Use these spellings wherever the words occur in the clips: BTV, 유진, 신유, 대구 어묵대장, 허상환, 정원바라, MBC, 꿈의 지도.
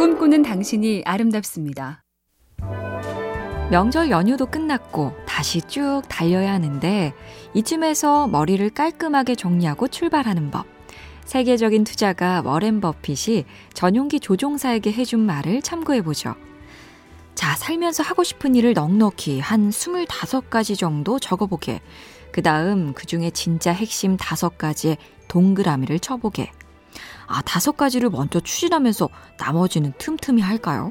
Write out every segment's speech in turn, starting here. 꿈꾸는 당신이 아름답습니다. 명절 연휴도 끝났고 다시 쭉 달려야 하는데 이쯤에서 머리를 깔끔하게 정리하고 출발하는 법. 세계적인 투자가 워렌 버핏이 전용기 조종사에게 해준 말을 참고해보죠. 자, 살면서 하고 싶은 일을 넉넉히 한 25가지 정도 적어보게. 그 다음 그중에 진짜 핵심 5가지에 동그라미를 쳐보게. 5가지를 먼저 추진하면서 나머지는 틈틈이 할까요?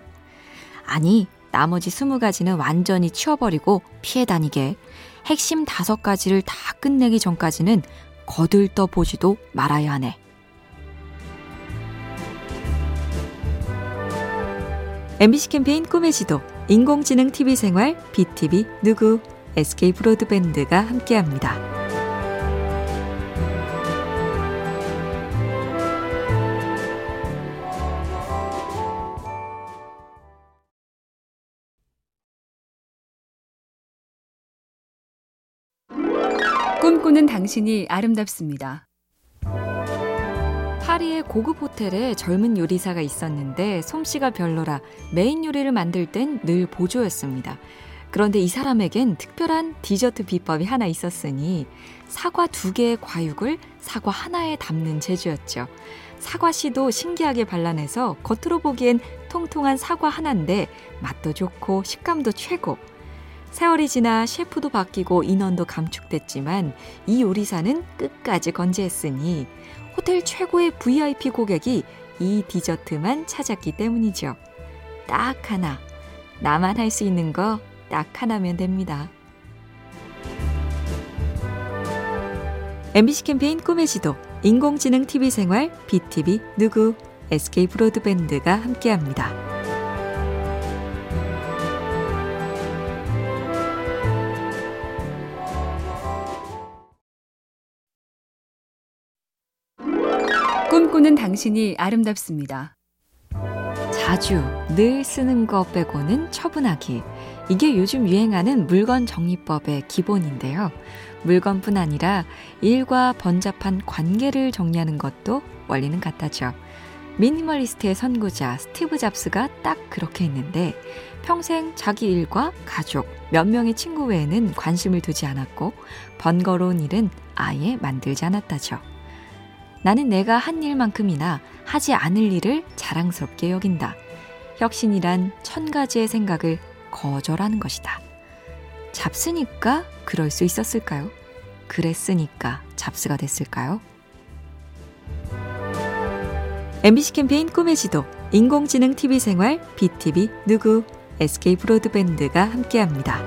아니, 나머지 20가지는 완전히 치워버리고 피해 다니게. 핵심 5가지를 다 끝내기 전까지는 거들떠보지도 말아야 하네. MBC 캠페인 꿈의 지도, 인공지능 TV생활, BTV 누구, SK 브로드밴드가 함께합니다. 꿈꾸는 당신이 아름답습니다. 파리의 고급 호텔에 젊은 요리사가 있었는데 솜씨가 별로라 메인 요리를 만들 땐 늘 보조였습니다. 그런데 이 사람에겐 특별한 디저트 비법이 하나 있었으니 사과 2개의 과육을 사과 하나에 담는 재주였죠. 사과씨도 신기하게 발라내서 겉으로 보기엔 통통한 사과 하나인데 맛도 좋고 식감도 최고. 세월이 지나 셰프도 바뀌고 인원도 감축됐지만 이 요리사는 끝까지 건재했으니 호텔 최고의 VIP 고객이 이 디저트만 찾았기 때문이죠. 딱 하나, 나만 할 수 있는 거 딱 하나면 됩니다. MBC 캠페인 꿈의 지도, 인공지능 TV생활, BTV 누구, SK 브로드밴드가 함께합니다. 꿈꾸는 당신이 아름답습니다. 자주, 늘 쓰는 거 빼고는 처분하기. 이게 요즘 유행하는 물건 정리법의 기본인데요. 물건뿐 아니라 일과 번잡한 관계를 정리하는 것도 원리는 같다죠. 미니멀리스트의 선구자 스티브 잡스가 딱 그렇게 했는데 평생 자기 일과 가족, 몇 명의 친구 외에는 관심을 두지 않았고 번거로운 일은 아예 만들지 않았다죠. 나는 내가 한 일만큼이나 하지 않을 일을 자랑스럽게 여긴다. 혁신이란 1000가지의 생각을 거절하는 것이다. 잡스니까 그럴 수 있었을까요? 그랬으니까 잡스가 됐을까요? MBC 캠페인 꿈의 지도, 인공지능 TV생활, BTV 누구, SK 브로드밴드가 함께합니다.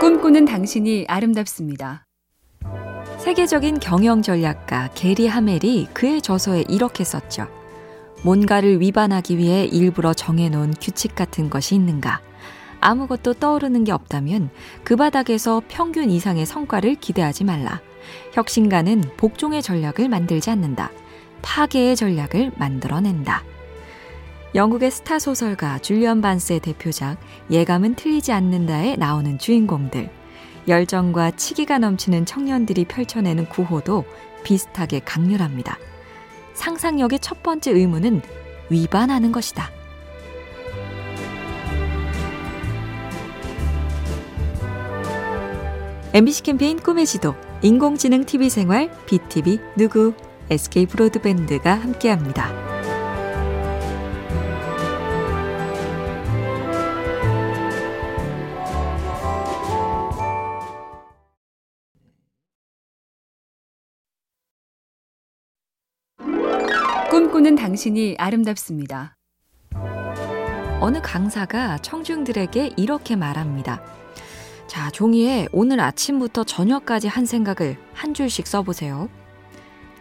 꿈꾸는 당신이 아름답습니다. 세계적인 경영 전략가 게리 하멜이 그의 저서에 이렇게 썼죠. 뭔가를 위반하기 위해 일부러 정해놓은 규칙 같은 것이 있는가? 아무것도 떠오르는 게 없다면 그 바닥에서 평균 이상의 성과를 기대하지 말라. 혁신가는 복종의 전략을 만들지 않는다. 파괴의 전략을 만들어낸다. 영국의 스타 소설가 줄리언 반스의 대표작 예감은 틀리지 않는다에 나오는 주인공들. 열정과 치기가 넘치는 청년들이 펼쳐내는 구호도 비슷하게 강렬합니다. 상상력의 첫 번째 의무는 위반하는 것이다. MBC 캠페인 꿈의 지도, 인공지능 TV생활, BTV 누구, SK 브로드밴드가 함께합니다. 꿈꾸는 당신이 아름답습니다. 어느 강사가 청중들에게 이렇게 말합니다. 자, 종이에 오늘 아침부터 저녁까지 한 생각을 한 줄씩 써보세요.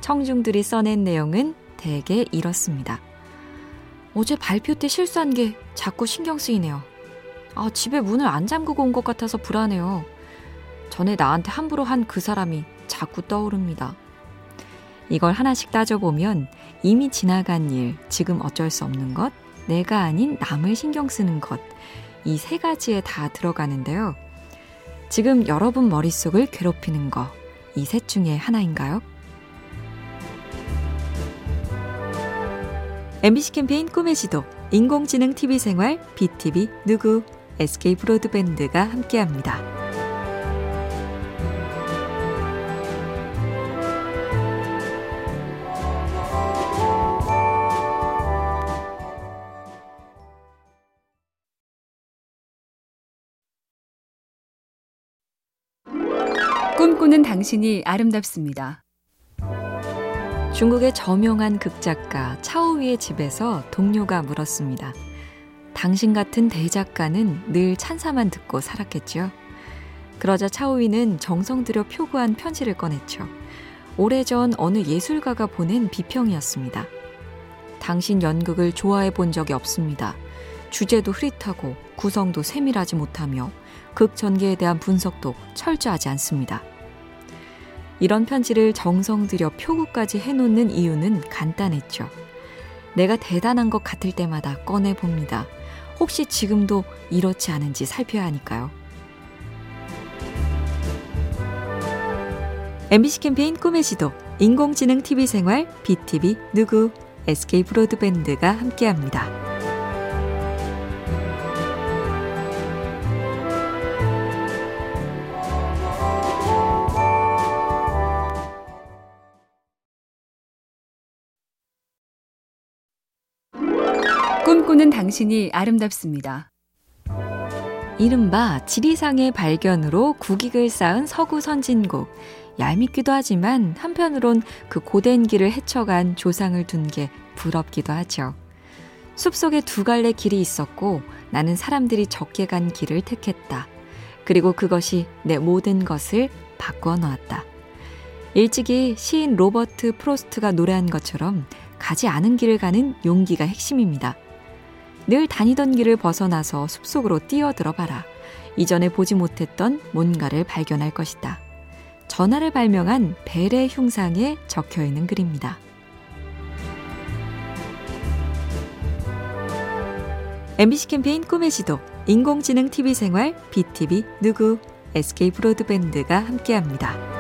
청중들이 써낸 내용은 대개 이렇습니다. 어제 발표 때 실수한 게 자꾸 신경 쓰이네요. 아, 집에 문을 안 잠그고 온 것 같아서 불안해요. 전에 나한테 함부로 한 그 사람이 자꾸 떠오릅니다. 이걸 하나씩 따져보면 이미 지나간 일, 지금 어쩔 수 없는 것, 내가 아닌 남을 신경 쓰는 것, 이 세 가지에 다 들어가는데요. 지금 여러분 머릿속을 괴롭히는 거, 이 셋 중에 하나인가요? MBC 캠페인 꿈의 지도, 인공지능 TV 생활, BTV 누구, SK 브로드밴드가 함께합니다. 꿈꾸는 당신이 아름답습니다. 중국의 저명한 극작가 차오위의 집에서 동료가 물었습니다. 당신 같은 대작가는 늘 찬사만 듣고 살았겠죠. 그러자 차오위는 정성 들여 표구한 편지를 꺼냈죠. 오래전 어느 예술가가 보낸 비평이었습니다. 당신 연극을 좋아해 본 적이 없습니다. 주제도 흐릿하고 구성도 세밀하지 못하며 극 전개에 대한 분석도 철저하지 않습니다. 이런 편지를 정성 들여 표구까지 해놓는 이유는 간단했죠. 내가 대단한 것 같을 때마다 꺼내봅니다. 혹시 지금도 이렇지 않은지 살펴야 하니까요. MBC 캠페인 꿈의 지도, 인공지능 TV 생활, BTV 누구, SK 브로드밴드가 함께합니다. 꿈꾸는 당신이 아름답습니다. 이른바 지리상의 발견으로 국익을 쌓은 서구 선진국. 얄밉기도 하지만 한편으론 그 고된 길을 헤쳐간 조상을 둔 게 부럽기도 하죠. 숲속에 두 갈래 길이 있었고 나는 사람들이 적게 간 길을 택했다. 그리고 그것이 내 모든 것을 바꿔 놓았다. 일찍이 시인 로버트 프로스트가 노래한 것처럼 가지 않은 길을 가는 용기가 핵심입니다. 늘 다니던 길을 벗어나서 숲속으로 뛰어들어봐라. 이전에 보지 못했던 뭔가를 발견할 것이다. 전화를 발명한 벨의 흉상에 적혀있는 글입니다. MBC 캠페인 꿈의 지도, 인공지능 TV 생활, BTV 누구, SK 브로드밴드가 함께합니다.